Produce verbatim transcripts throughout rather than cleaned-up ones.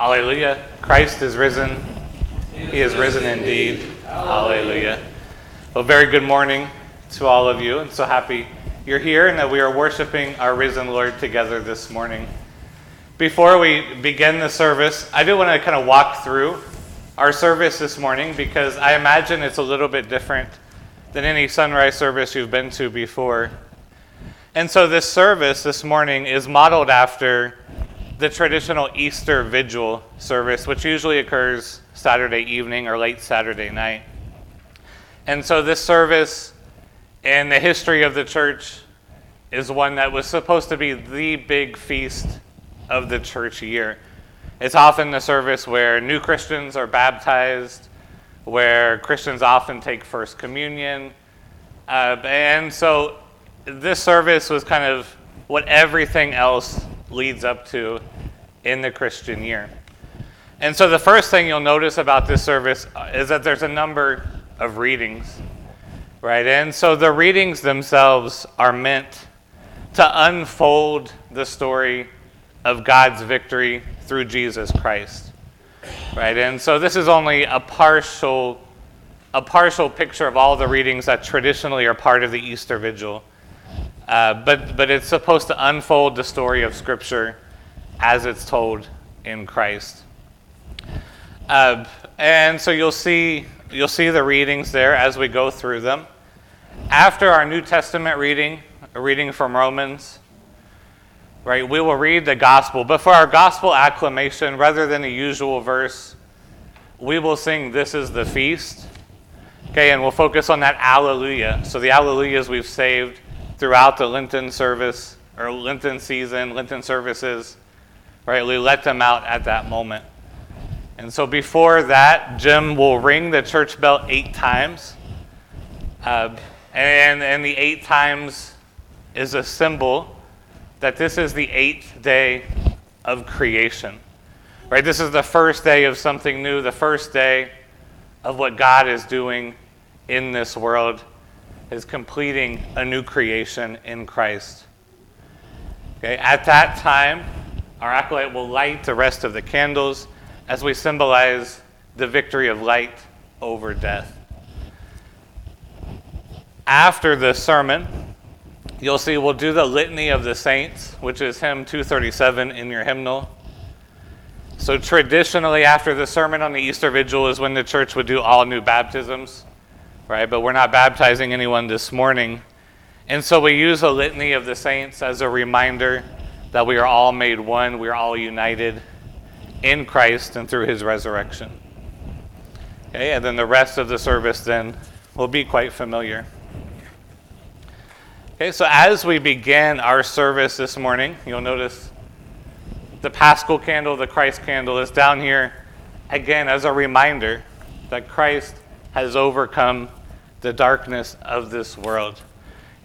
Alleluia. Christ is risen. He is risen indeed. Alleluia. Well, very good morning to all of you. I'm so happy you're here and that we are worshiping our risen Lord together this morning. Before we begin the service, I do want to kind of walk through our service this morning because I imagine it's a little bit different than any sunrise service you've been to before. And so this service this morning is modeled after the traditional Easter Vigil service, which usually occurs Saturday evening or late Saturday night. And so this service in the history of the church is one that was supposed to be the big feast of the church year. It's often the service where new Christians are baptized, where Christians often take First Communion. Uh, and so this service was kind of what everything else leads up to in the Christian year. And so the first thing you'll notice about this service is that there's a number of readings, right? And so the readings themselves are meant to unfold the story of God's victory through Jesus Christ, right? And so this is only a partial, a partial picture of all the readings that traditionally are part of the Easter Vigil, uh, but but it's supposed to unfold the story of Scripture as it's told in Christ. Uh, and so you'll see you'll see the readings there as we go through them. After our New Testament reading, a reading from Romans. Right, we will read the gospel, but for our gospel acclamation, rather than the usual verse, we will sing, "This is the feast." Okay, and we'll focus on that Alleluia. So the Alleluias we've saved throughout the Lenten service, or Lenten season, Lenten services, right, we let them out at that moment. And so before that, Jim will ring the church bell eight times, uh, and, and the eight times is a symbol that this is the eighth day of creation, right? This is the first day of something new, the first day of what God is doing in this world, is completing a new creation in Christ. Okay, at that time, our acolyte will light the rest of the candles as we symbolize the victory of light over death. After the sermon, you'll see we'll do the Litany of the Saints, which is hymn two thirty-seven in your hymnal. So traditionally, after the sermon on the Easter Vigil is when the church would do all new baptisms, right? But we're not baptizing anyone this morning. And so we use the Litany of the Saints as a reminder that we are all made one, we are all united in Christ and through his resurrection. Okay, and then the rest of the service then will be quite familiar. Okay, so as we begin our service this morning, you'll notice the Paschal candle, the Christ candle, is down here again as a reminder that Christ has overcome the darkness of this world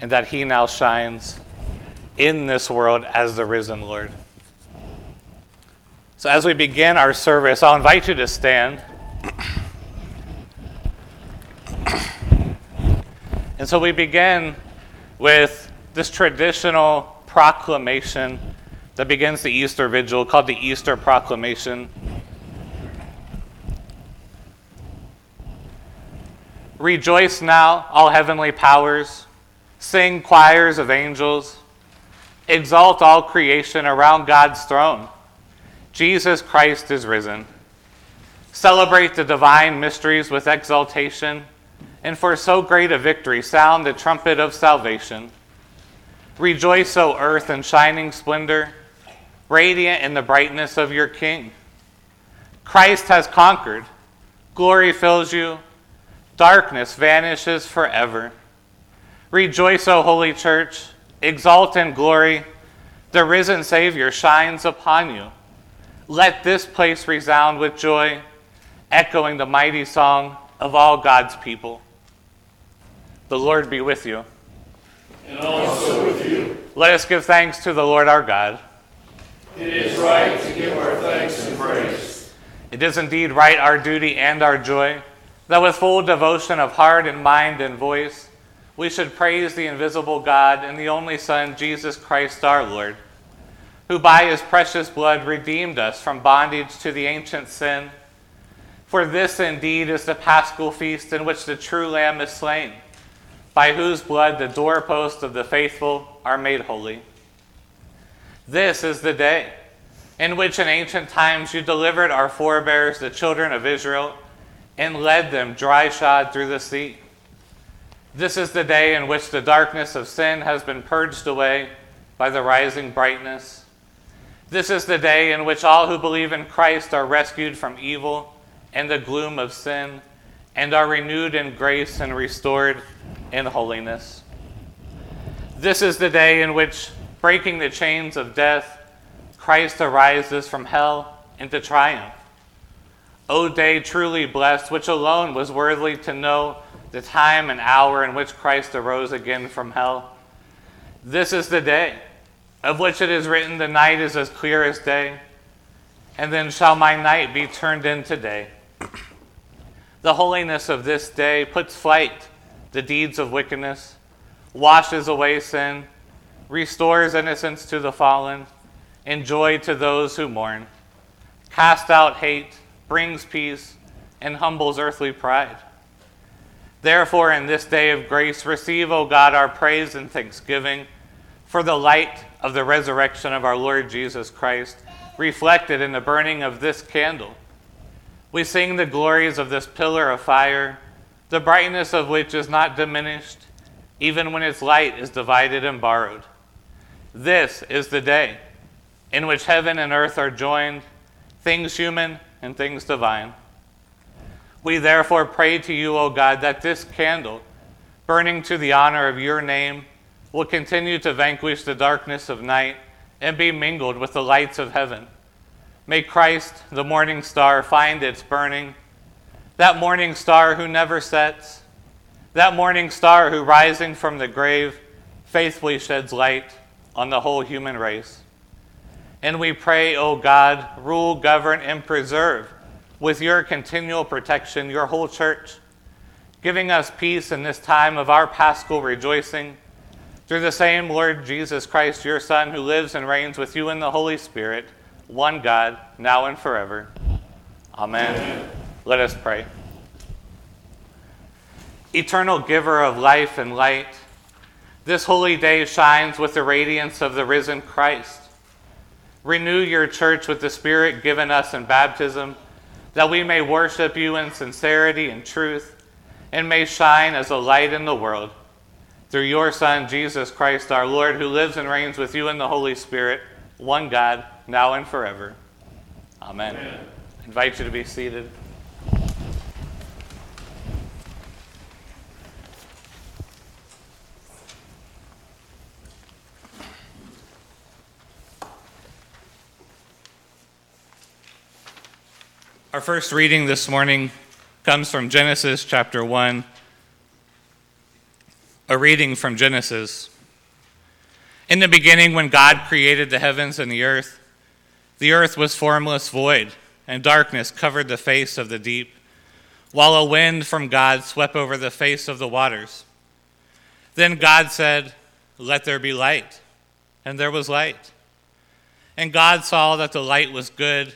and that he now shines in this world as the risen Lord. So as we begin our service, I'll invite you to stand. And so we begin with this traditional proclamation that begins the Easter Vigil, called the Easter Proclamation. Rejoice now, all heavenly powers. Sing choirs of angels. Exalt all creation around God's throne. Jesus Christ is risen. Celebrate the divine mysteries with exaltation. And for so great a victory, sound the trumpet of salvation. Rejoice, O earth, in shining splendor, radiant in the brightness of your King. Christ has conquered. Glory fills you. Darkness vanishes forever. Rejoice, O holy church. Exalt in glory. The risen Savior shines upon you. Let this place resound with joy, echoing the mighty song of all God's people. The Lord be with you. And also with you. Let us give thanks to the Lord our God. It is right to give our thanks and praise. It is indeed right, our duty and our joy, that with full devotion of heart and mind and voice, we should praise the invisible God and the only Son, Jesus Christ our Lord, who by his precious blood redeemed us from bondage to the ancient sin. For this indeed is the Paschal feast in which the true Lamb is slain, by whose blood the doorposts of the faithful are made holy. This is the day in which in ancient times you delivered our forebears, the children of Israel, and led them dry-shod through the sea. This is the day in which the darkness of sin has been purged away by the rising brightness. This is the day in which all who believe in Christ are rescued from evil and the gloom of sin, and are renewed in grace and restored in holiness. This is the day in which, breaking the chains of death, Christ arises from hell into triumph. O day truly blessed, which alone was worthy to know the time and hour in which Christ arose again from hell. This is the day of which it is written, the night is as clear as day, and then shall my night be turned into day. The holiness of this day puts flight the deeds of wickedness, washes away sin, restores innocence to the fallen, and joy to those who mourn, casts out hate, brings peace, and humbles earthly pride. Therefore, in this day of grace, receive, O God, our praise and thanksgiving for the light of the resurrection of our Lord Jesus Christ, reflected in the burning of this candle. We sing the glories of this pillar of fire, the brightness of which is not diminished, even when its light is divided and borrowed. This is the day in which heaven and earth are joined, things human and things divine. We therefore pray to you, O God, that this candle, burning to the honor of your name, will continue to vanquish the darkness of night and be mingled with the lights of heaven. May Christ, the morning star, find its burning, that morning star who never sets, that morning star who, rising from the grave, faithfully sheds light on the whole human race. And we pray, O God, rule, govern, and preserve with your continual protection your whole church, giving us peace in this time of our Paschal rejoicing, through the same Lord Jesus Christ, your Son, who lives and reigns with you in the Holy Spirit, one God, now and forever. Amen. Amen. Let us pray. Eternal giver of life and light, this holy day shines with the radiance of the risen Christ. Renew your church with the Spirit given us in baptism, that we may worship you in sincerity and truth, and may shine as a light in the world. Through your Son, Jesus Christ, our Lord, who lives and reigns with you in the Holy Spirit, one God, now and forever. Amen. Amen. I invite you to be seated. Our first reading this morning comes from Genesis chapter one, a reading from Genesis. In the beginning, when God created the heavens and the earth, the earth was formless, void, and darkness covered the face of the deep, while a wind from God swept over the face of the waters. Then God said, "Let there be light," and there was light. And God saw that the light was good,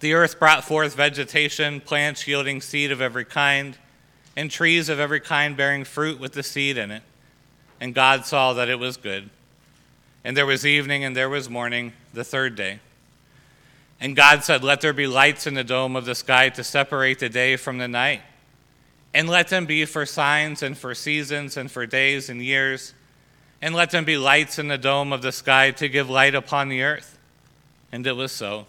The earth brought forth vegetation, plants yielding seed of every kind, and trees of every kind bearing fruit with the seed in it. And God saw that it was good. And there was evening, and there was morning, the third day. And God said, let there be lights in the dome of the sky to separate the day from the night. And let them be for signs and for seasons and for days and years. And let them be lights in the dome of the sky to give light upon the earth. And it was so.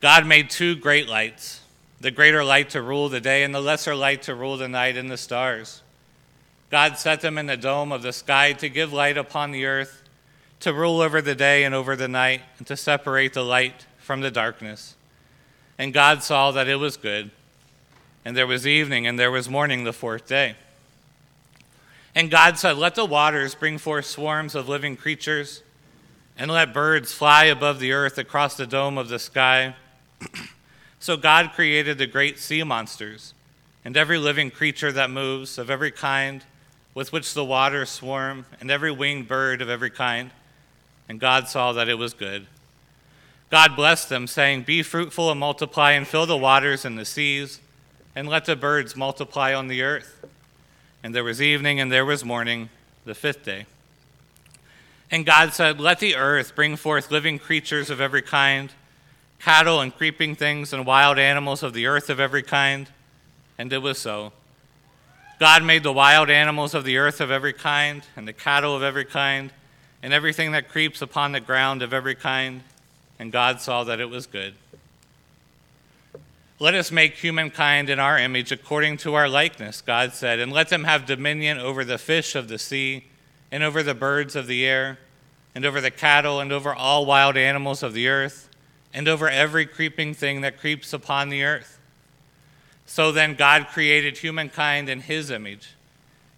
God made two great lights, the greater light to rule the day and the lesser light to rule the night and the stars. God set them in the dome of the sky to give light upon the earth, to rule over the day and over the night, and to separate the light from the darkness. And God saw that it was good. And there was evening, and there was morning the fourth day. And God said, let the waters bring forth swarms of living creatures, and let birds fly above the earth across the dome of the sky. So God created the great sea monsters, and every living creature that moves of every kind, with which the waters swarm, and every winged bird of every kind. And God saw that it was good. God blessed them, saying, be fruitful and multiply, and fill the waters and the seas, and let the birds multiply on the earth. And there was evening, and there was morning, the fifth day. And God said, let the earth bring forth living creatures of every kind, cattle and creeping things, and wild animals of the earth of every kind. And it was so. God made the wild animals of the earth of every kind, and the cattle of every kind, and everything that creeps upon the ground of every kind. And God saw that it was good. Let us make humankind in our image according to our likeness, God said, and let them have dominion over the fish of the sea, and over the birds of the air, and over the cattle, and over all wild animals of the earth, and over every creeping thing that creeps upon the earth. So then God created humankind in his image.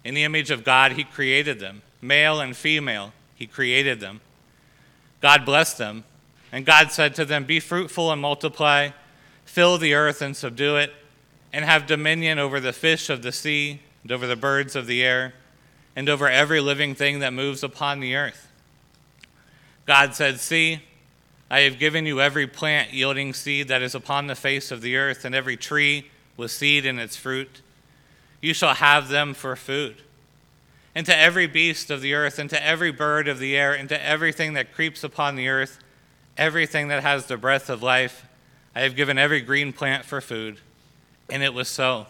In the image of God, he created them. Male and female, he created them. God blessed them, and God said to them, be fruitful and multiply, fill the earth and subdue it, and have dominion over the fish of the sea, and over the birds of the air, and over every living thing that moves upon the earth. God said, see, I have given you every plant yielding seed that is upon the face of the earth, and every tree with seed in its fruit. You shall have them for food. And to every beast of the earth, and to every bird of the air, and to everything that creeps upon the earth, everything that has the breath of life, I have given every green plant for food. And it was so.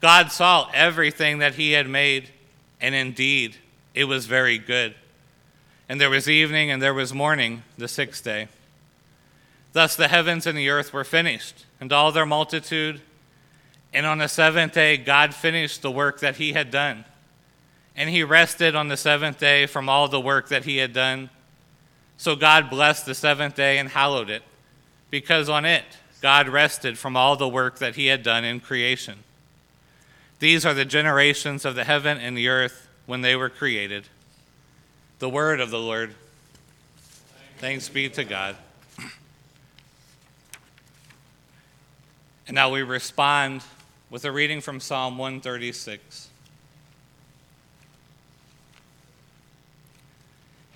God saw everything that he had made, and indeed it was very good. And there was evening, and there was morning, the sixth day. Thus the heavens and the earth were finished, and all their multitude. And on the seventh day, God finished the work that he had done. And he rested on the seventh day from all the work that he had done. So God blessed the seventh day and hallowed it, because on it, God rested from all the work that he had done in creation. These are the generations of the heaven and the earth when they were created. The word of the Lord. Thanks be to God. And now we respond with a reading from Psalm one thirty-six.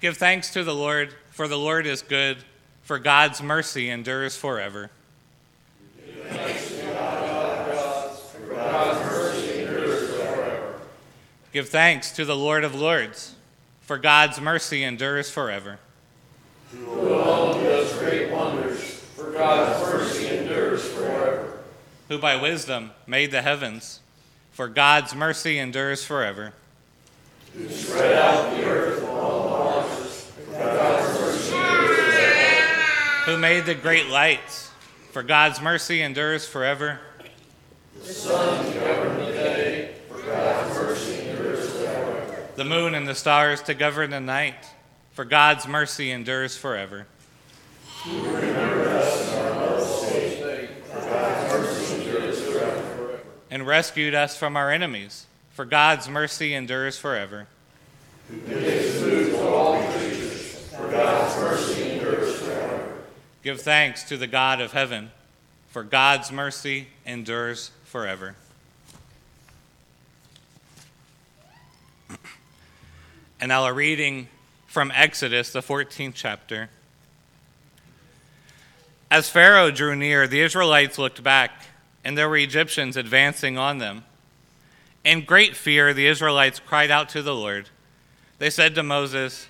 Give thanks to the Lord, for the Lord is good, for God's mercy endures forever. Give thanks to God, our God, for God's mercy endures forever. Give thanks to the Lord of Lords, for God's mercy endures forever. Who will all do those great wonders, for God's mercy endures forever. Who by wisdom made the heavens, for God's mercy endures forever. Who spread out the earth on all waters, for God's mercy endures forever. Who made the great lights, for God's mercy endures forever. The sun to govern the day, for God's mercy endures forever. The moon and the stars to govern the night, for God's mercy endures forever. Who remembered us in our low state, for God's mercy. And rescued us from our enemies, for God's mercy endures forever. Who gives food to all creatures, for God's mercy endures forever. Give thanks to the God of heaven, for God's mercy endures forever. And now a reading from Exodus, the fourteenth chapter. As Pharaoh drew near, the Israelites looked back, and there were Egyptians advancing on them. In great fear, the Israelites cried out to the Lord. They said to Moses,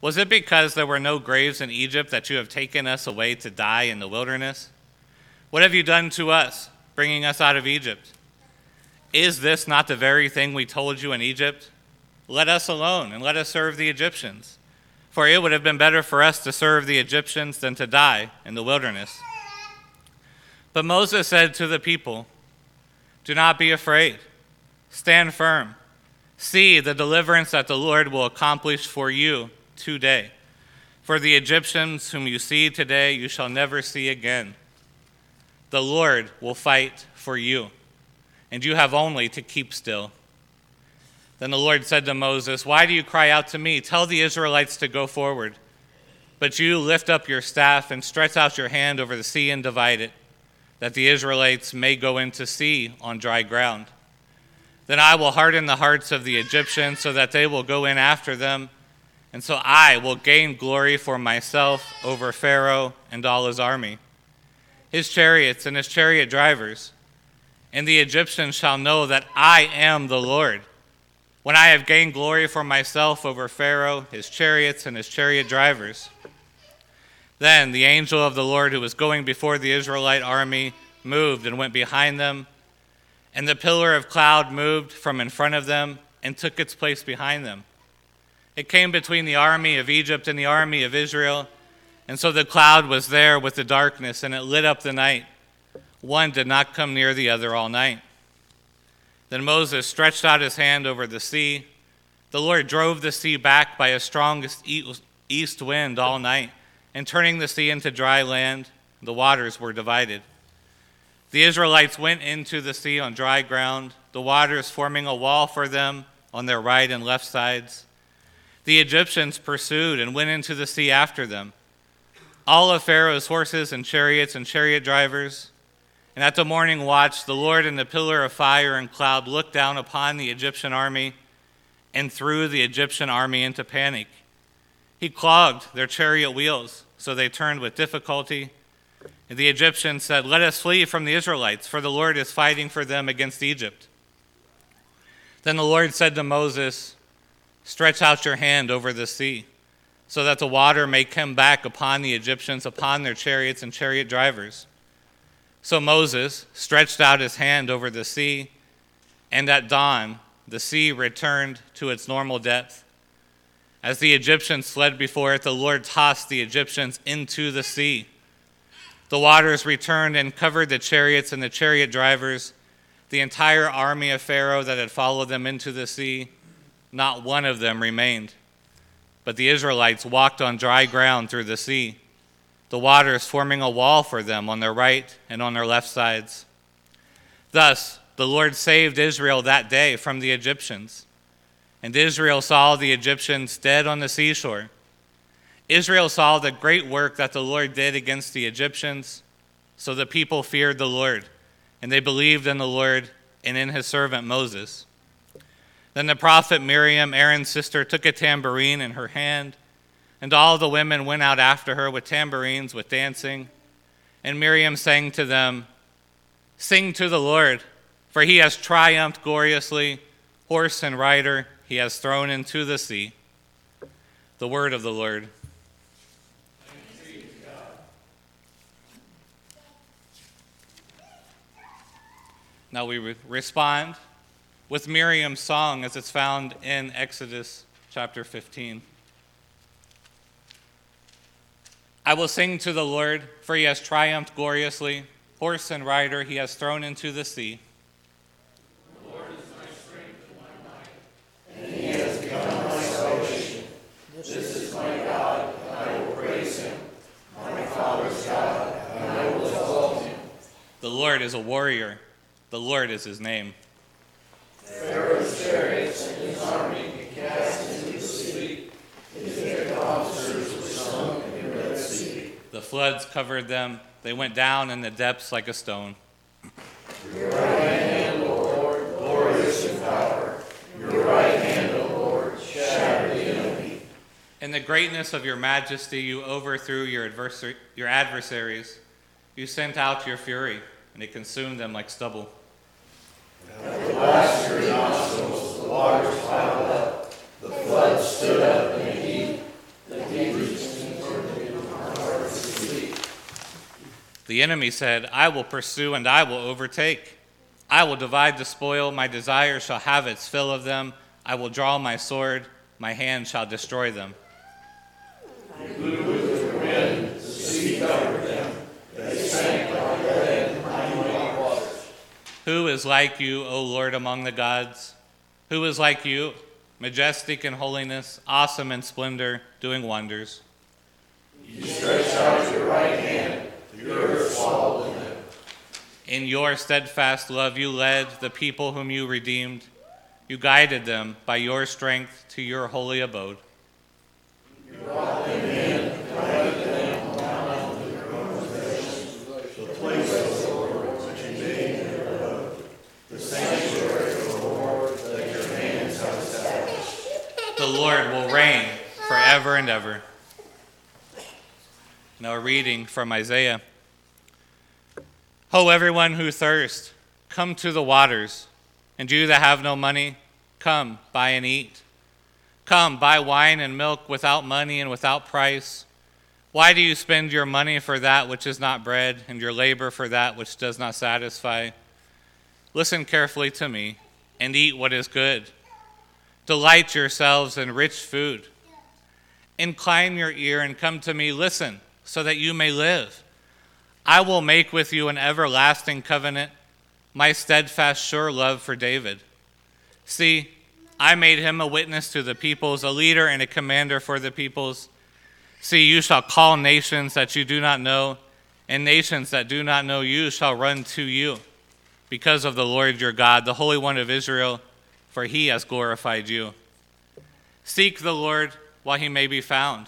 Was it because there were no graves in Egypt that you have taken us away to die in the wilderness? What have you done to us, bringing us out of Egypt? Is this not the very thing we told you in Egypt? Let us alone and let us serve the Egyptians. For it would have been better for us to serve the Egyptians than to die in the wilderness. But Moses said to the people, do not be afraid. Stand firm. See the deliverance that the Lord will accomplish for you today. For the Egyptians whom you see today, you shall never see again. The Lord will fight for you, and you have only to keep still. Then the Lord said to Moses, why do you cry out to me? Tell the Israelites to go forward. But you lift up your staff and stretch out your hand over the sea and divide it, that the Israelites may go into sea on dry ground. Then I will harden the hearts of the Egyptians so that they will go in after them, and so I will gain glory for myself over Pharaoh and all his army, his chariots and his chariot drivers. And the Egyptians shall know that I am the Lord, when I have gained glory for myself over Pharaoh, his chariots, and his chariot drivers. Then the angel of the Lord who was going before the Israelite army moved and went behind them, and the pillar of cloud moved from in front of them and took its place behind them. It came between the army of Egypt and the army of Israel, and so the cloud was there with the darkness, and it lit up the night. One did not come near the other all night. Then Moses stretched out his hand over the sea. The Lord drove the sea back by a strong east wind all night, and turning the sea into dry land, the waters were divided. The Israelites went into the sea on dry ground, the waters forming a wall for them on their right and left sides. The Egyptians pursued and went into the sea after them, all of Pharaoh's horses and chariots and chariot drivers. And at the morning watch, the Lord in the pillar of fire and cloud looked down upon the Egyptian army and threw the Egyptian army into panic. He clogged their chariot wheels, so they turned with difficulty. And the Egyptians said, let us flee from the Israelites, for the Lord is fighting for them against Egypt. Then the Lord said to Moses, stretch out your hand over the sea, so that the water may come back upon the Egyptians, upon their chariots and chariot drivers. So Moses stretched out his hand over the sea, and at dawn the sea returned to its normal depth. As the Egyptians fled before it, the Lord tossed the Egyptians into the sea. The waters returned and covered the chariots and the chariot drivers, the entire army of Pharaoh that had followed them into the sea. Not one of them remained. But the Israelites walked on dry ground through the sea, the waters forming a wall for them on their right and on their left sides. Thus the Lord saved Israel that day from the Egyptians, and Israel saw the Egyptians dead on the seashore. Israel saw the great work that the Lord did against the Egyptians, so the people feared the Lord, and they believed in the Lord and in his servant Moses. Then the prophet Miriam, Aaron's sister, took a tambourine in her hand, and all the women went out after her with tambourines, with dancing. And Miriam sang to them, sing to the Lord, for he has triumphed gloriously. Horse and rider he has thrown into the sea. The word of the Lord. Thanks be to God. Now we re- respond with Miriam's song as it's found in Exodus chapter fifteen. I will sing to the Lord, for he has triumphed gloriously. Horse and rider he has thrown into the sea. The Lord is my strength and my might, and he has become my salvation. This is my God, and I will praise him. My Father's God, and I will exalt him. The Lord is a warrior. The Lord is his name. Pharaoh's chariots and his army he cast into the sea. His their officers were sunk. The floods covered them. They went down in the depths like a stone. Your right hand, O Lord, glorious in power. Your right hand, O Lord, shattered the enemy. In the greatness of your majesty, you overthrew your adversar- your adversaries. You sent out your fury, and it consumed them like stubble. At the blast of your nostrils, the waters piled up. The floods stood up in a heap. The The enemy said, I will pursue and I will overtake. I will divide the spoil. My desire shall have its fill of them. I will draw my sword. My hand shall destroy them. We blew with the wind, the sea covered them. They sank like lead in mighty waters. Who is like you, O Lord, among the gods? Who is like you, majestic in holiness, awesome in splendor, doing wonders? You stretch out your right hand, the earth swallowed them. In your steadfast love you led the people whom you redeemed. You guided them by your strength to your holy abode. You brought them in, guided them down to their own possessions, the place of the Lord, which you made their abode, the sanctuary of the Lord that your hands have established. The Lord will reign forever and ever. Now a reading from Isaiah. Ho, everyone who thirsts, come to the waters, and you that have no money, come, buy and eat. Come, buy wine and milk without money and without price. Why do you spend your money for that which is not bread, and your labor for that which does not satisfy? Listen carefully to me, and eat what is good. Delight yourselves in rich food. Incline your ear and come to me, listen, so that you may live. I will make with you an everlasting covenant, my steadfast, sure love for David. See, I made him a witness to the peoples, a leader and a commander for the peoples. See, you shall call nations that you do not know, and nations that do not know you shall run to you, because of the Lord your God, the Holy One of Israel, for he has glorified you. Seek the Lord while he may be found.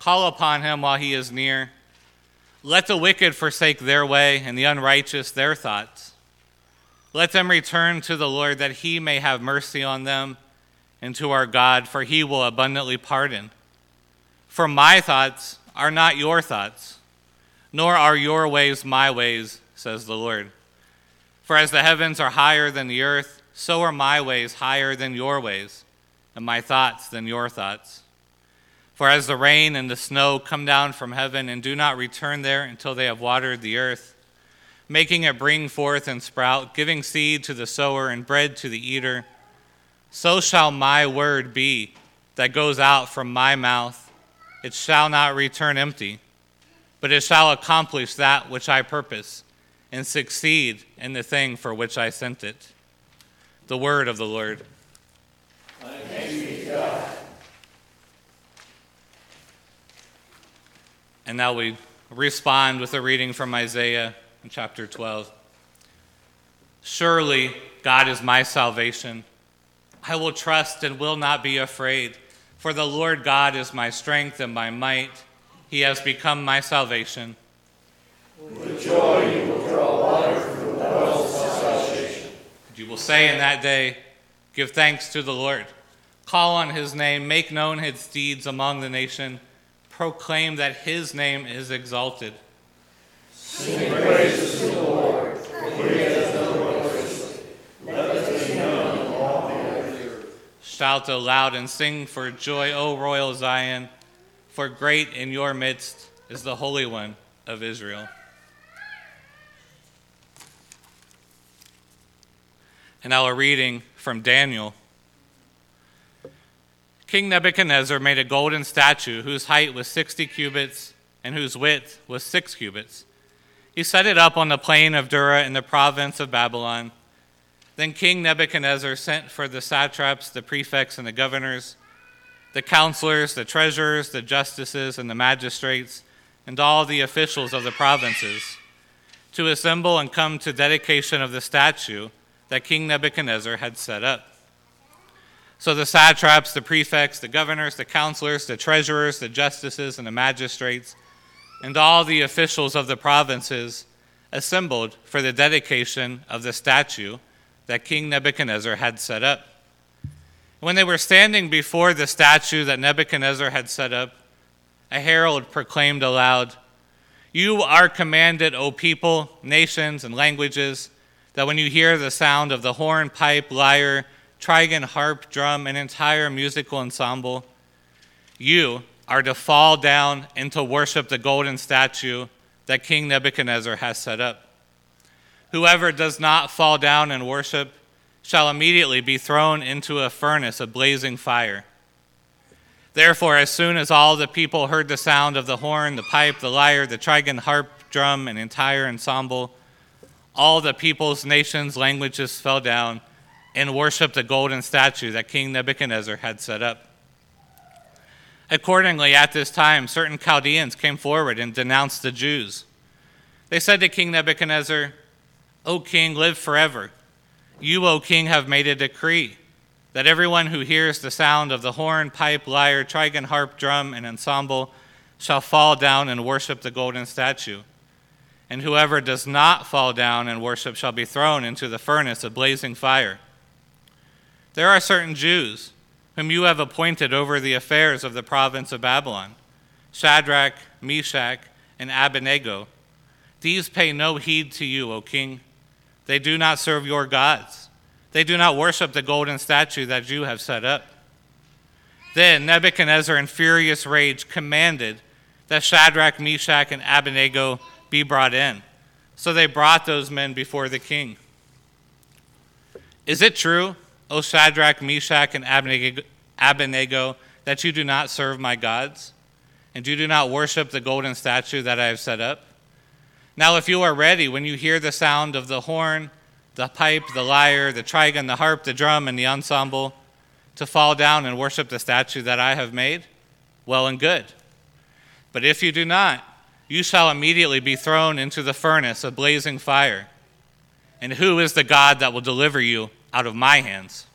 Call upon him while he is near. Let the wicked forsake their way, and the unrighteous their thoughts. Let them return to the Lord, that he may have mercy on them, and to our God, for he will abundantly pardon. For my thoughts are not your thoughts, nor are your ways my ways, says the Lord. For as the heavens are higher than the earth, so are my ways higher than your ways, and my thoughts than your thoughts. For as the rain and the snow come down from heaven and do not return there until they have watered the earth, making it bring forth and sprout, giving seed to the sower and bread to the eater, so shall my word be that goes out from my mouth. It shall not return empty, but it shall accomplish that which I purpose and succeed in the thing for which I sent it. The word of the Lord. Thanks be to God. And now we respond with a reading from Isaiah in chapter twelve. Surely God is my salvation. I will trust and will not be afraid, for the Lord God is my strength and my might. He has become my salvation. With joy you will draw water from the wells of salvation. And you will say in that day, give thanks to the Lord. Call on his name, make known his deeds among the nation. Proclaim that his name is exalted. Sing praises to the Lord, for he has done wondrously. Let it be known in all the earth. Shout aloud and sing for joy, O royal Zion, for great in your midst is the Holy One of Israel. And now a reading from Daniel. King Nebuchadnezzar made a golden statue whose height was sixty cubits and whose width was six cubits. He set it up on the plain of Dura in the province of Babylon. Then King Nebuchadnezzar sent for the satraps, the prefects, and the governors, the counselors, the treasurers, the justices, and the magistrates, and all the officials of the provinces, to assemble and come to dedication of the statue that King Nebuchadnezzar had set up. So the satraps, the prefects, the governors, the counselors, the treasurers, the justices, and the magistrates, and all the officials of the provinces assembled for the dedication of the statue that King Nebuchadnezzar had set up. When they were standing before the statue that Nebuchadnezzar had set up, a herald proclaimed aloud, "You are commanded, O people, nations, and languages, that when you hear the sound of the horn, pipe, lyre, trigon, harp, drum, an entire musical ensemble, you are to fall down and to worship the golden statue that King Nebuchadnezzar has set up. Whoever does not fall down and worship shall immediately be thrown into a furnace of blazing fire. Therefore, as soon as all the people heard the sound of the horn, the pipe, the lyre, the trigon, harp, drum, and entire ensemble, all the peoples, nations, languages fell down and worshiped the golden statue that King Nebuchadnezzar had set up. Accordingly, at this time, certain Chaldeans came forward and denounced the Jews. They said to King Nebuchadnezzar, "O king, live forever. You, O king, have made a decree that everyone who hears the sound of the horn, pipe, lyre, trigon, harp, drum, and ensemble shall fall down and worship the golden statue. And whoever does not fall down and worship shall be thrown into the furnace of blazing fire. There are certain Jews whom you have appointed over the affairs of the province of Babylon, Shadrach, Meshach, and Abednego. These pay no heed to you, O king. They do not serve your gods. They do not worship the golden statue that you have set up." Then Nebuchadnezzar, in furious rage, commanded that Shadrach, Meshach, and Abednego be brought in. So they brought those men before the king. "Is it true, O Shadrach, Meshach, and Abednego, that you do not serve my gods, and you do not worship the golden statue that I have set up? Now if you are ready, when you hear the sound of the horn, the pipe, the lyre, the trigon, the harp, the drum, and the ensemble, to fall down and worship the statue that I have made, well and good. But if you do not, you shall immediately be thrown into the furnace of blazing fire. And who is the God that will deliver you out of my hands?"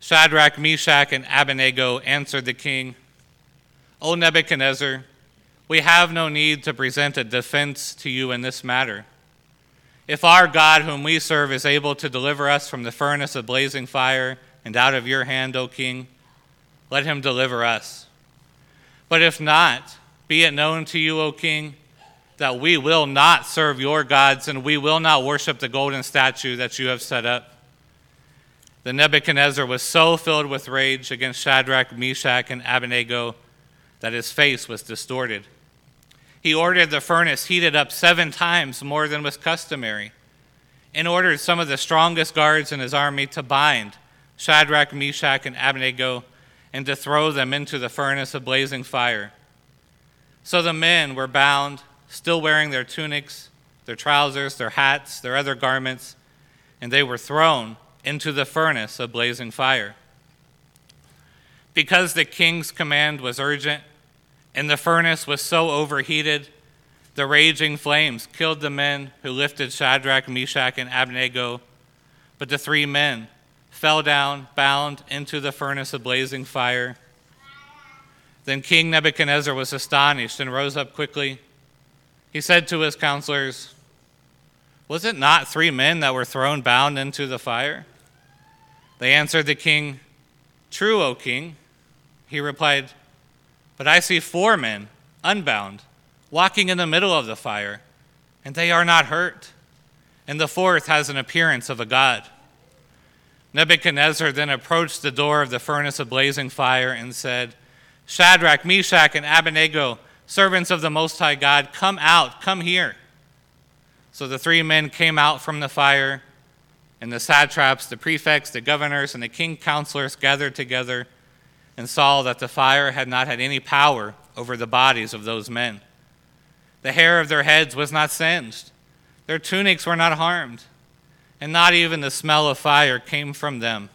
Shadrach, Meshach, and Abednego answered the king, "O Nebuchadnezzar, we have no need to present a defense to you in this matter. If our God whom we serve is able to deliver us from the furnace of blazing fire and out of your hand, O king, let him deliver us. But if not, be it known to you, O king, that we will not serve your gods and we will not worship the golden statue that you have set up." Then Nebuchadnezzar was so filled with rage against Shadrach, Meshach, and Abednego that his face was distorted. He ordered the furnace heated up seven times more than was customary, and ordered some of the strongest guards in his army to bind Shadrach, Meshach, and Abednego and to throw them into the furnace of blazing fire. So the men were bound, still wearing their tunics, their trousers, their hats, their other garments, and they were thrown into the furnace of blazing fire. Because the king's command was urgent, and the furnace was so overheated, the raging flames killed the men who lifted Shadrach, Meshach, and Abednego, but the three men fell down, bound into the furnace of blazing fire. Then King Nebuchadnezzar was astonished and rose up quickly. He said to his counselors, "Was it not three men that were thrown bound into the fire?" They answered the king, "True, O king." He replied, "But I see four men, unbound, walking in the middle of the fire, and they are not hurt. And the fourth has an appearance of a god." Nebuchadnezzar then approached the door of the furnace of blazing fire and said, "Shadrach, Meshach, and Abednego, servants of the Most High God, come out, come here." So the three men came out from the fire, and the satraps, the prefects, the governors, and the king's counselors gathered together and saw that the fire had not had any power over the bodies of those men. The hair of their heads was not singed, their tunics were not harmed, and not even the smell of fire came from them.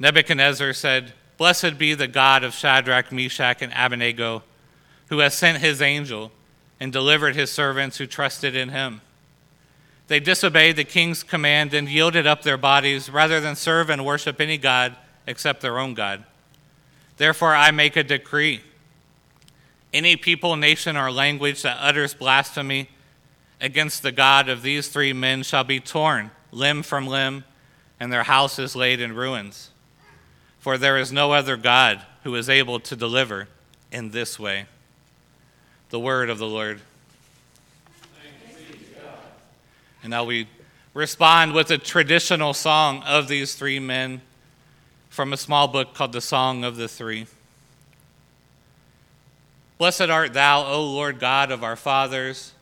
Nebuchadnezzar said, "Blessed be the God of Shadrach, Meshach, and Abednego, who has sent his angel and delivered his servants who trusted in him. They disobeyed the king's command and yielded up their bodies rather than serve and worship any god except their own God. Therefore I make a decree. Any people, nation, or language that utters blasphemy against the God of these three men shall be torn limb from limb, and their houses laid in ruins. For there is no other God who is able to deliver in this way." The word of the Lord. Thanks be to God. And now we respond with a traditional song of these three men from a small book called The Song of the Three. Blessed art thou, O Lord God of our fathers,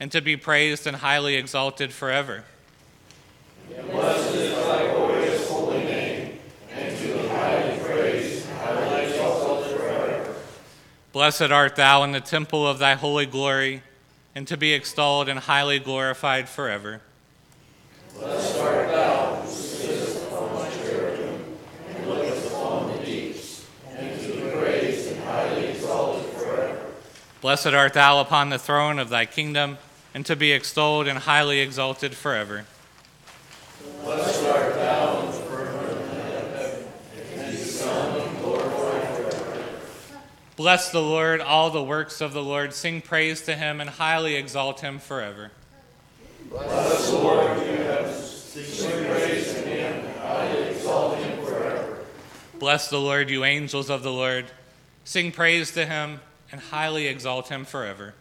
and to be praised and highly exalted forever. And blessed is thy glorious holy name, and to be highly praised and highly exalted forever. Blessed art thou in the temple of thy holy glory, and to be extolled and highly glorified forever. Blessed art thou, who sittest upon the cherubim, and lookest upon the deeps, and to be praised and highly exalted forever. Blessed art thou upon the throne of thy kingdom, and to be extolled and highly exalted forever. Blessed art thou in the firmament of heaven, and the Son and glorified forever. Bless the Lord, all the works of the Lord. Sing praise to him and highly exalt him forever. Bless the Lord, you heavens. Sing praise to him and highly exalt him forever. Bless the Lord, you angels of the Lord. Sing praise to him and highly exalt him forever.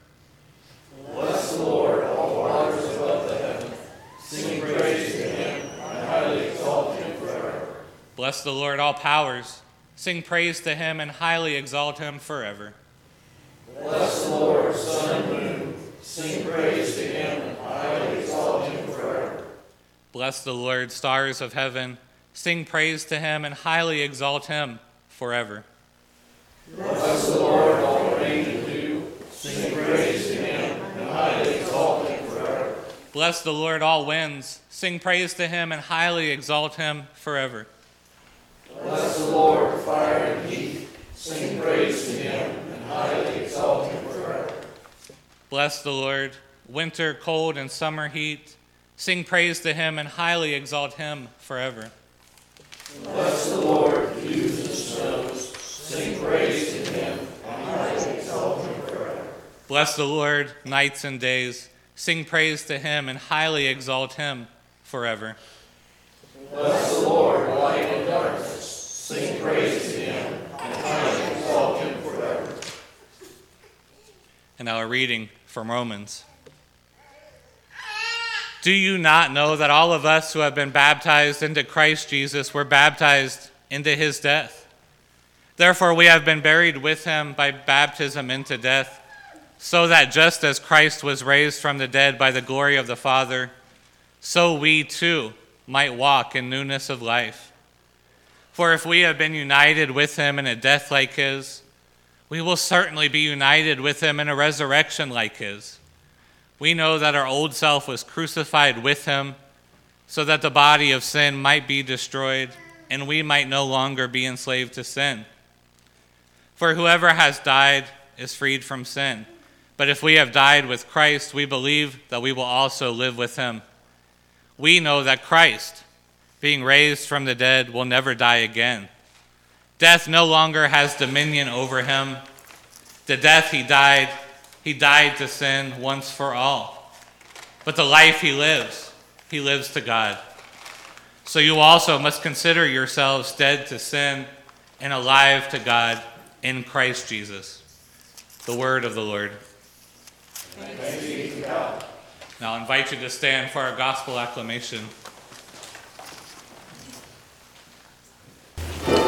Bless the Lord, all waters above the heaven. Sing praise to him and highly exalt him forever. Bless the Lord, all powers. Sing praise to him and highly exalt him forever. Bless the Lord, sun and moon. Sing praise to him and highly exalt him forever. Bless the Lord, stars of heaven. Sing praise to him and highly exalt him forever. Bless the Lord, all rain and dew. Sing praise to him and highly exalt him forever. Bless the Lord, all winds. Sing praise to him and highly exalt him forever. Bless the Lord, fire and heat. Sing praise to him and highly exalt him forever. Bless the Lord, winter, cold, and summer heat. Sing praise to him and highly exalt him forever. Bless the Lord, dews and snows. Sing praise to him and highly exalt him forever. Bless the Lord, nights and days. Sing praise to him and highly exalt him forever. Bless the Lord, light and darkness. Sing praise to him and highly exalt him forever. And our reading from Romans. Do you not know that all of us who have been baptized into Christ Jesus were baptized into his death? Therefore we have been buried with him by baptism into death, so that just as Christ was raised from the dead by the glory of the Father, so we too might walk in newness of life. For if we have been united with him in a death like his, we will certainly be united with him in a resurrection like his. We know that our old self was crucified with him so that the body of sin might be destroyed and we might no longer be enslaved to sin. For whoever has died is freed from sin. But if we have died with Christ, we believe that we will also live with him. We know that Christ, being raised from the dead, will never die again. Death no longer has dominion over him. The death he died, he died to sin once for all. But the life he lives, he lives to God. So you also must consider yourselves dead to sin and alive to God in Christ Jesus. The word of the Lord. Thanks be to God. Now I invite you to stand for our gospel acclamation. Thank you.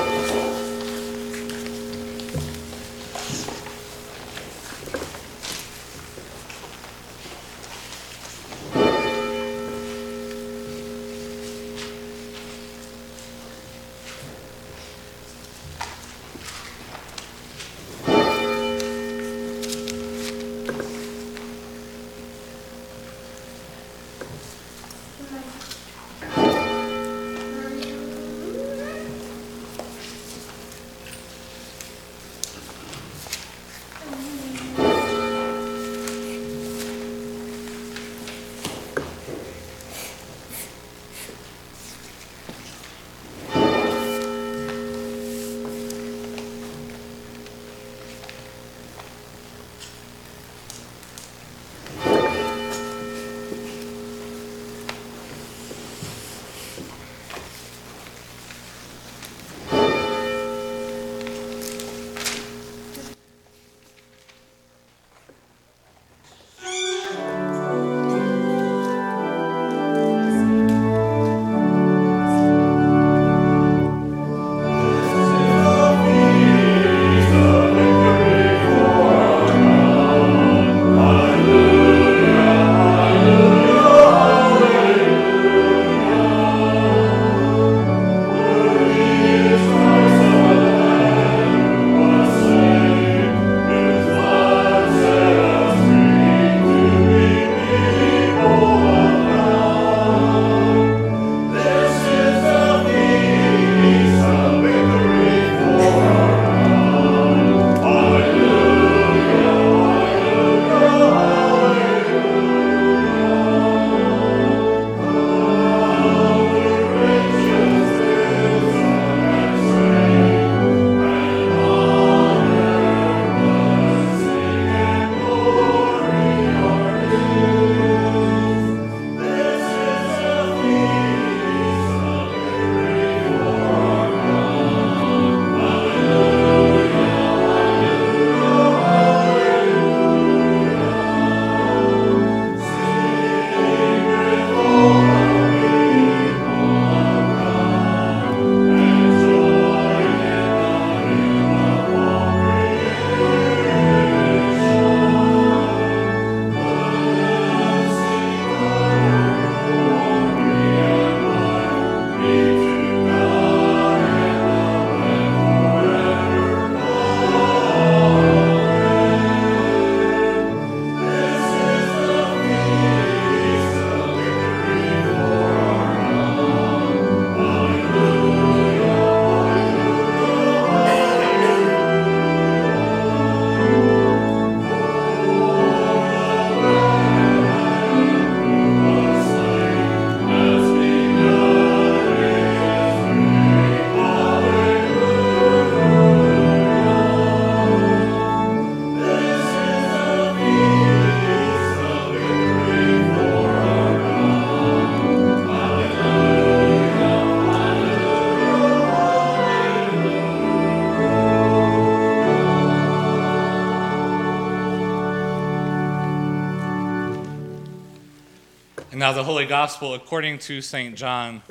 And now the Holy Gospel according to Saint John.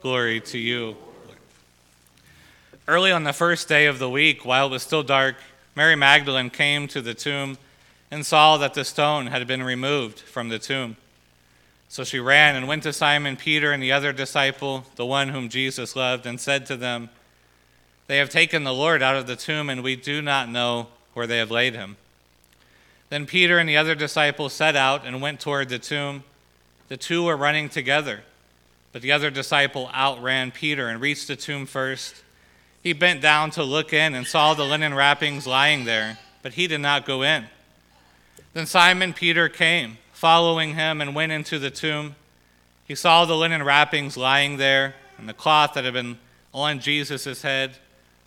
Glory to you. Early on the first day of the week, while it was still dark, Mary Magdalene came to the tomb and saw that the stone had been removed from the tomb. So she ran and went to Simon Peter and the other disciple, the one whom Jesus loved, and said to them, "They have taken the Lord out of the tomb, and we do not know where they have laid him." Then Peter and the other disciple set out and went toward the tomb. The two were running together, but the other disciple outran Peter and reached the tomb first. He bent down to look in and saw the linen wrappings lying there, but he did not go in. Then Simon Peter came, following him, and went into the tomb. He saw the linen wrappings lying there, and the cloth that had been on Jesus' head,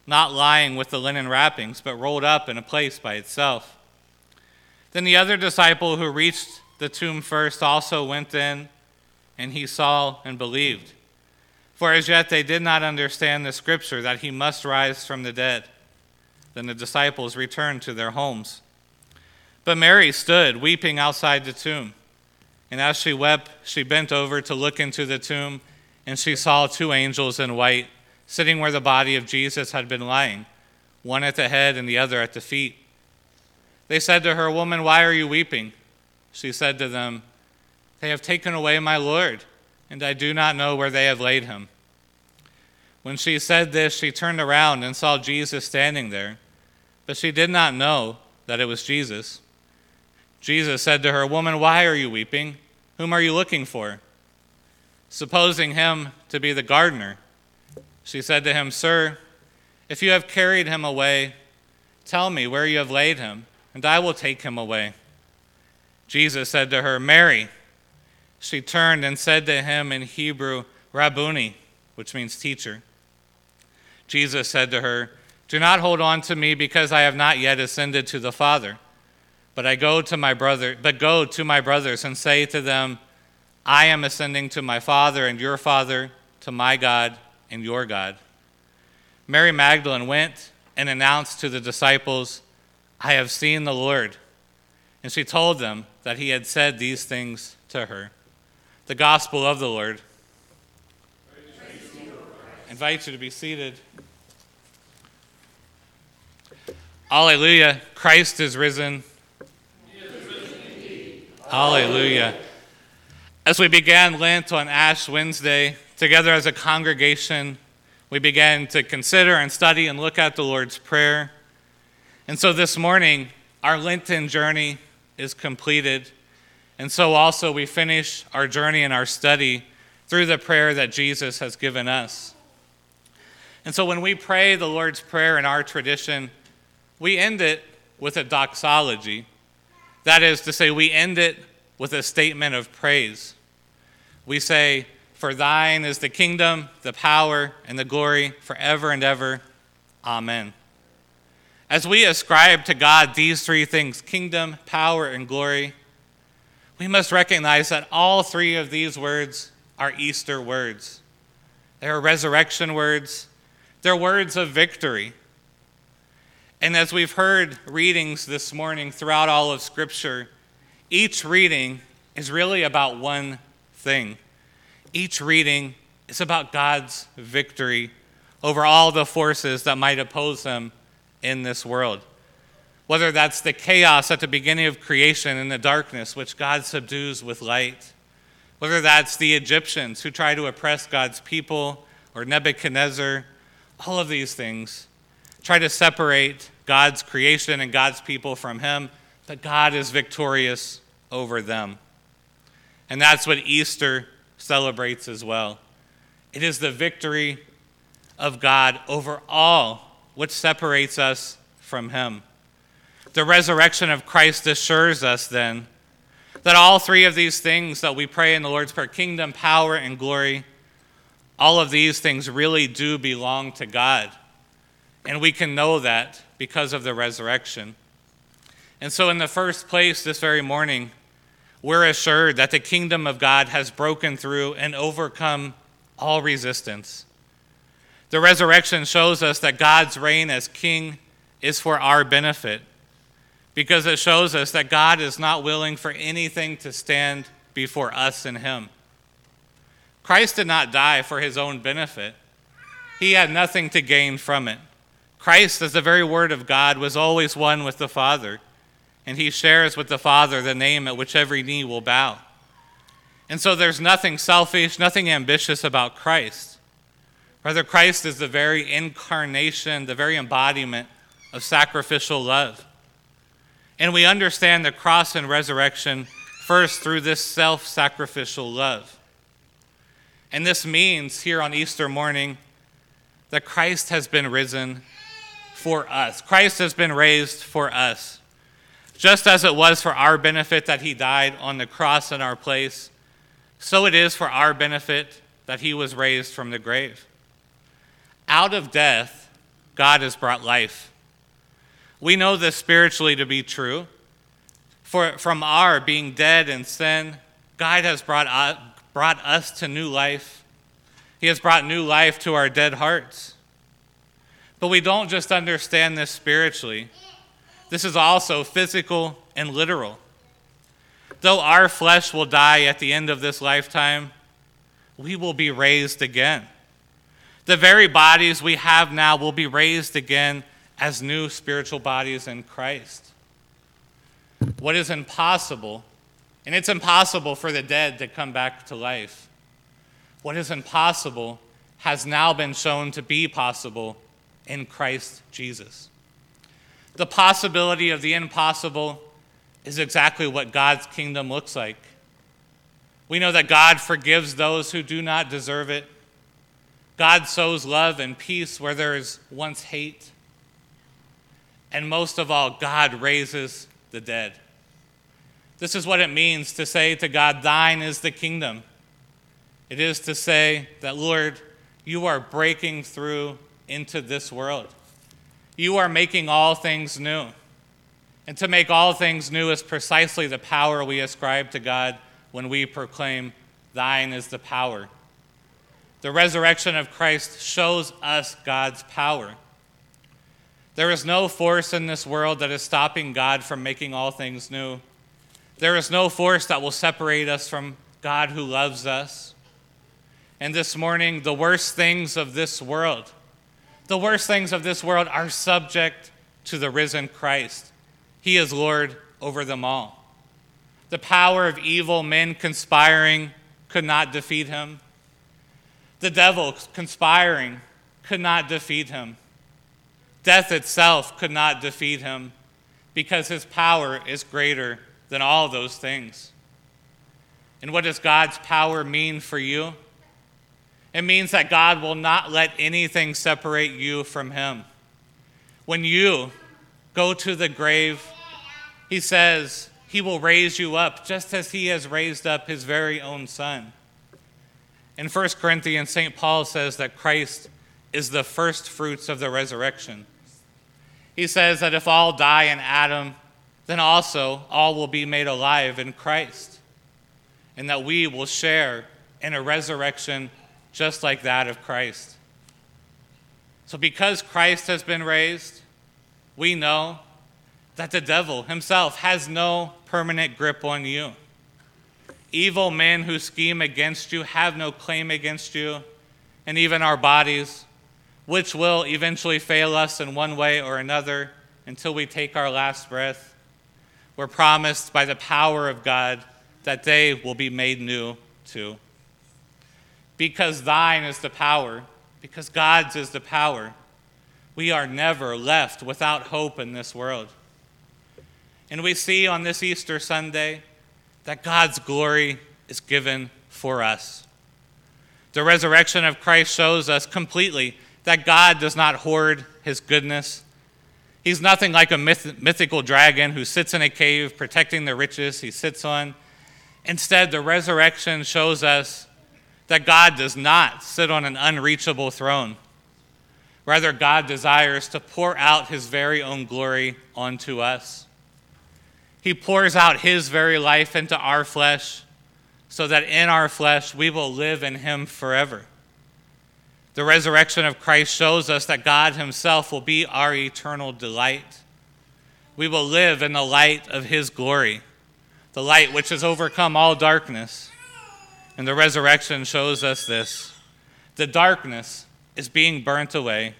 not lying with the linen wrappings, but rolled up in a place by itself. Then the other disciple who reached the tomb first also went in, and he saw and believed. For as yet they did not understand the scripture that he must rise from the dead. Then the disciples returned to their homes. But Mary stood weeping outside the tomb. And as she wept, she bent over to look into the tomb, and she saw two angels in white sitting where the body of Jesus had been lying, one at the head and the other at the feet. They said to her, "Woman, why are you weeping?" She said to them, "They have taken away my Lord, and I do not know where they have laid him." When she said this, she turned around and saw Jesus standing there, but she did not know that it was Jesus. Jesus said to her, "Woman, why are you weeping? Whom are you looking for?" Supposing him to be the gardener, she said to him, "Sir, if you have carried him away, tell me where you have laid him, and I will take him away." Jesus said to her, "Mary." She turned and said to him in Hebrew, "Rabboni," which means teacher. Jesus said to her, "Do not hold on to me, because I have not yet ascended to the Father. But I go to my brother, but go to my brothers and say to them, I am ascending to my Father and your Father, to my God and your God." Mary Magdalene went and announced to the disciples, "I have seen the Lord." And she told them that he had said these things to her. The Gospel of the Lord. Praise to you, Lord Christ. I invite you to be seated. Alleluia, Christ is risen. Hallelujah. As we began Lent on Ash Wednesday, together as a congregation, we began to consider and study and look at the Lord's Prayer. And so this morning, our Lenten journey is completed. And so also we finish our journey and our study through the prayer that Jesus has given us. And so when we pray the Lord's Prayer in our tradition, we end it with a doxology. That is to say, we end it with a statement of praise. We say, "For thine is the kingdom, the power, and the glory forever and ever. Amen." As we ascribe to God these three things, kingdom, power, and glory, we must recognize that all three of these words are Easter words. They are resurrection words. They're words of victory. And as we've heard readings this morning throughout all of Scripture, each reading is really about one thing. Each reading is about God's victory over all the forces that might oppose him in this world. Whether that's the chaos at the beginning of creation in the darkness, which God subdues with light. Whether that's the Egyptians who try to oppress God's people, or Nebuchadnezzar, all of these things try to separate God's creation and God's people from him, but God is victorious over them. And that's what Easter celebrates as well. It is the victory of God over all which separates us from him. The resurrection of Christ assures us then that all three of these things that we pray in the Lord's Prayer, kingdom, power, and glory, all of these things really do belong to God. And we can know that because of the resurrection. And so in the first place this very morning, we're assured that the kingdom of God has broken through and overcome all resistance. The resurrection shows us that God's reign as king is for our benefit, because it shows us that God is not willing for anything to stand before us and him. Christ did not die for his own benefit. He had nothing to gain from it. Christ, as the very word of God, was always one with the Father, and he shares with the Father the name at which every knee will bow. And so there's nothing selfish, nothing ambitious about Christ. Rather, Christ is the very incarnation, the very embodiment of sacrificial love. And we understand the cross and resurrection first through this self-sacrificial love. And this means here on Easter morning that Christ has been risen for us. Christ has been raised for us. Just as it was for our benefit that he died on the cross in our place, so it is for our benefit that he was raised from the grave. Out of death, God has brought life. We know this spiritually to be true. For from our being dead in sin, God has brought, uh, brought us to new life. He has brought new life to our dead hearts. But we don't just understand this spiritually. This is also physical and literal. Though our flesh will die at the end of this lifetime, we will be raised again. The very bodies we have now will be raised again as new spiritual bodies in Christ. What is impossible, and it's impossible for the dead to come back to life, what is impossible has now been shown to be possible in Christ Jesus. The possibility of the impossible is exactly what God's kingdom looks like. We know that God forgives those who do not deserve it. God sows love and peace where there is once hate. And most of all, God raises the dead. This is what it means to say to God, "Thine is the kingdom." It is to say that, "Lord, you are breaking through into this world. You are making all things new." And to make all things new is precisely the power we ascribe to God when we proclaim, "Thine is the power." The resurrection of Christ shows us God's power. There is no force in this world that is stopping God from making all things new. There is no force that will separate us from God who loves us. And this morning, the worst things of this world, the worst things of this world are subject to the risen Christ. He is Lord over them all. The power of evil men conspiring could not defeat him. The devil conspiring could not defeat him. Death itself could not defeat him because his power is greater than all those things. And what does God's power mean for you? It means that God will not let anything separate you from him. When you go to the grave, he says he will raise you up just as he has raised up his very own son. In First Corinthians, Saint Paul says that Christ is the first fruits of the resurrection. He says that if all die in Adam, then also all will be made alive in Christ, and that we will share in a resurrection just like that of Christ. So because Christ has been raised, we know that the devil himself has no permanent grip on you. Evil men who scheme against you have no claim against you, and even our bodies, which will eventually fail us in one way or another until we take our last breath. We're promised by the power of God that they will be made new too. Because thine is the power, because God's is the power, we are never left without hope in this world. And we see on this Easter Sunday that God's glory is given for us. The resurrection of Christ shows us completely that God does not hoard his goodness. He's nothing like a myth- mythical dragon who sits in a cave protecting the riches he sits on. Instead, the resurrection shows us that God does not sit on an unreachable throne. Rather, God desires to pour out his very own glory onto us. He pours out his very life into our flesh so that in our flesh we will live in him forever. The resurrection of Christ shows us that God himself will be our eternal delight. We will live in the light of his glory, the light which has overcome all darkness. And the resurrection shows us this. The darkness is being burnt away.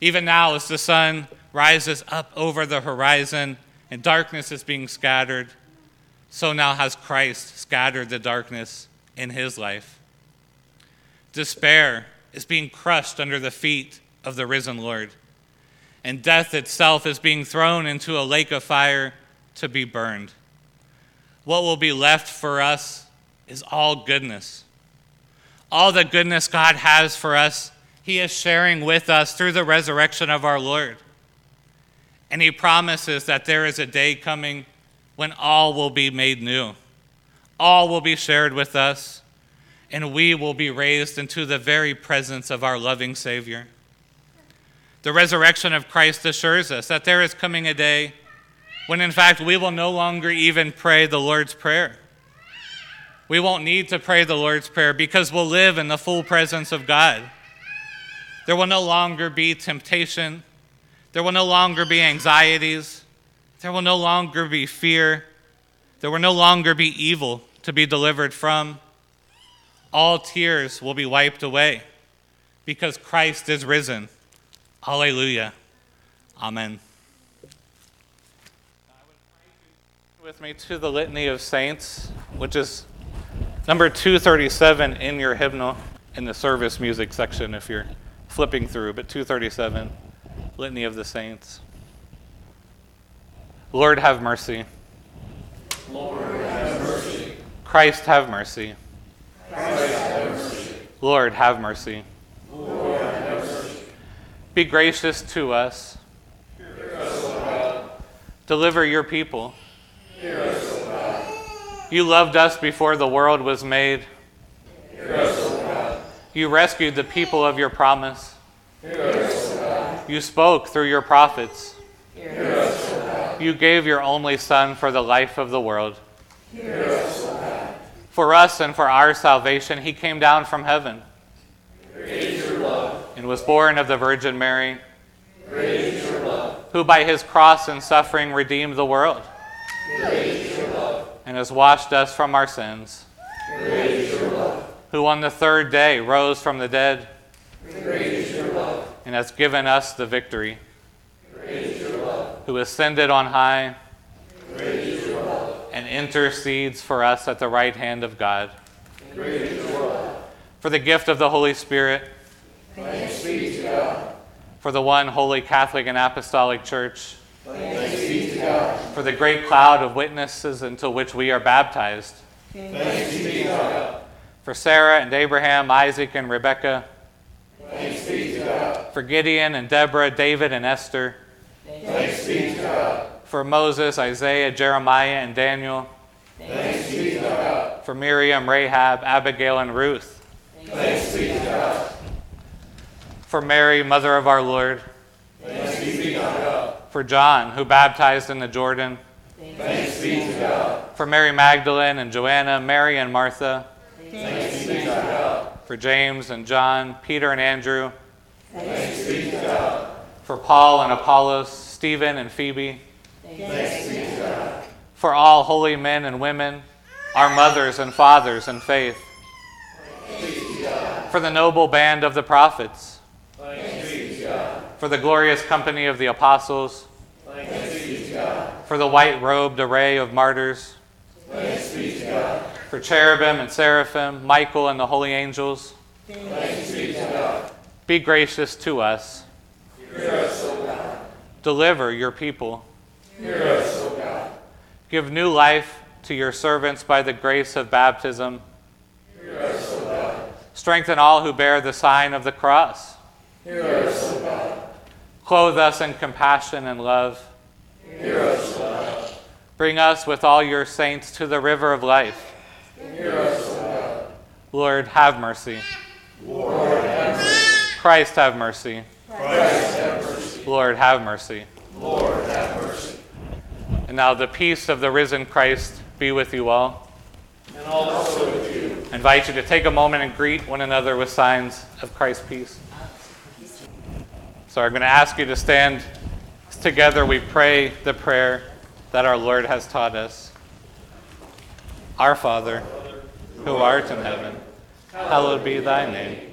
Even now, as the sun rises up over the horizon and darkness is being scattered, so now has Christ scattered the darkness in his life. Despair is being crushed under the feet of the risen Lord, and death itself is being thrown into a lake of fire to be burned. What will be left for us is all goodness. All the goodness God has for us, he is sharing with us through the resurrection of our Lord. And he promises that there is a day coming when all will be made new. All will be shared with us, and we will be raised into the very presence of our loving Savior. The resurrection of Christ assures us that there is coming a day when, in fact, we will no longer even pray the Lord's Prayer. We won't need to pray the Lord's Prayer because we'll live in the full presence of God. There will no longer be temptation. There will no longer be anxieties. There will no longer be fear. There will no longer be evil to be delivered from. All tears will be wiped away because Christ is risen. Hallelujah. Amen. With me to the Litany of Saints, which is number two thirty-seven in your hymnal in the service music section if you're flipping through, but two thirty-seven, Litany of the Saints. Lord, have mercy. Lord, have mercy. Christ, have mercy. Christ, have mercy. Lord, have mercy. Lord, have mercy. Be gracious to us. Hear us, O God. Deliver your people. Hear us, O God. You loved us before the world was made. Hear us, O God. You rescued the people of your promise. Hear us, O God. You spoke through your prophets. Hear us, O God. You gave your only Son for the life of the world. Hear us, O God. For us and for our salvation, he came down from heaven. Praise your love. And was born of the Virgin Mary. Praise your love. Who by his cross and suffering redeemed the world. Praise your love. And has washed us from our sins. Praise your love. Who on the third day rose from the dead. Praise your love. And has given us the victory. Praise your love. Who ascended on high. Praise your love. And intercedes for us at the right hand of God. Praise your love. For the gift of the Holy Spirit. Thanks be to God. For the one holy Catholic and Apostolic Church. Thanks be to God. For the great cloud of witnesses into which we are baptized. Thanks be to God. For Sarah and Abraham, Isaac and Rebekah. Thanks be to God. For Gideon and Deborah, David and Esther. Thanks be to God. For Moses, Isaiah, Jeremiah and Daniel. Thanks be to God. For Miriam, Rahab, Abigail and Ruth. Thanks be to God. For Mary, Mother of our Lord. Thanks be to God. For John, who baptized in the Jordan. Thanks be to God. For Mary Magdalene and Joanna, Mary and Martha. Thanks be to God. For James and John, Peter and Andrew. Thanks be to God. For Paul and Apollos, Stephen and Phoebe. Thanks be to God. For all holy men and women, our mothers and fathers in faith. Thanks be to God. For the noble band of the prophets. Thanks be to God. For the glorious company of the apostles. Thanks be to God. For the white-robed array of martyrs. Thanks be to God. For cherubim and seraphim, Michael and the holy angels. Thanks be to God. Be gracious to us. Hear us, O God. Deliver your people. Hear us, O God. Give new life to your servants by the grace of baptism. Hear us, O God. Strengthen all who bear the sign of the cross. Hear us, O God. Clothe us in compassion and love. Hear us, O God. Bring us with all your saints to the river of life. Hear us, O God. Lord, have mercy. Lord, have mercy. Christ, have mercy. Christ, have mercy. Lord, have mercy. Lord, have mercy. And now the peace of the risen Christ be with you all. And also with you. I invite you to take a moment and greet one another with signs of Christ's peace. So I'm going to ask you to stand. Together we pray the prayer that our Lord has taught us. Our Father, who art in heaven, hallowed be thy name.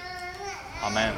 Amen.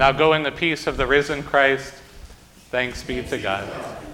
Now go in the peace of the risen Christ. Thanks be to God.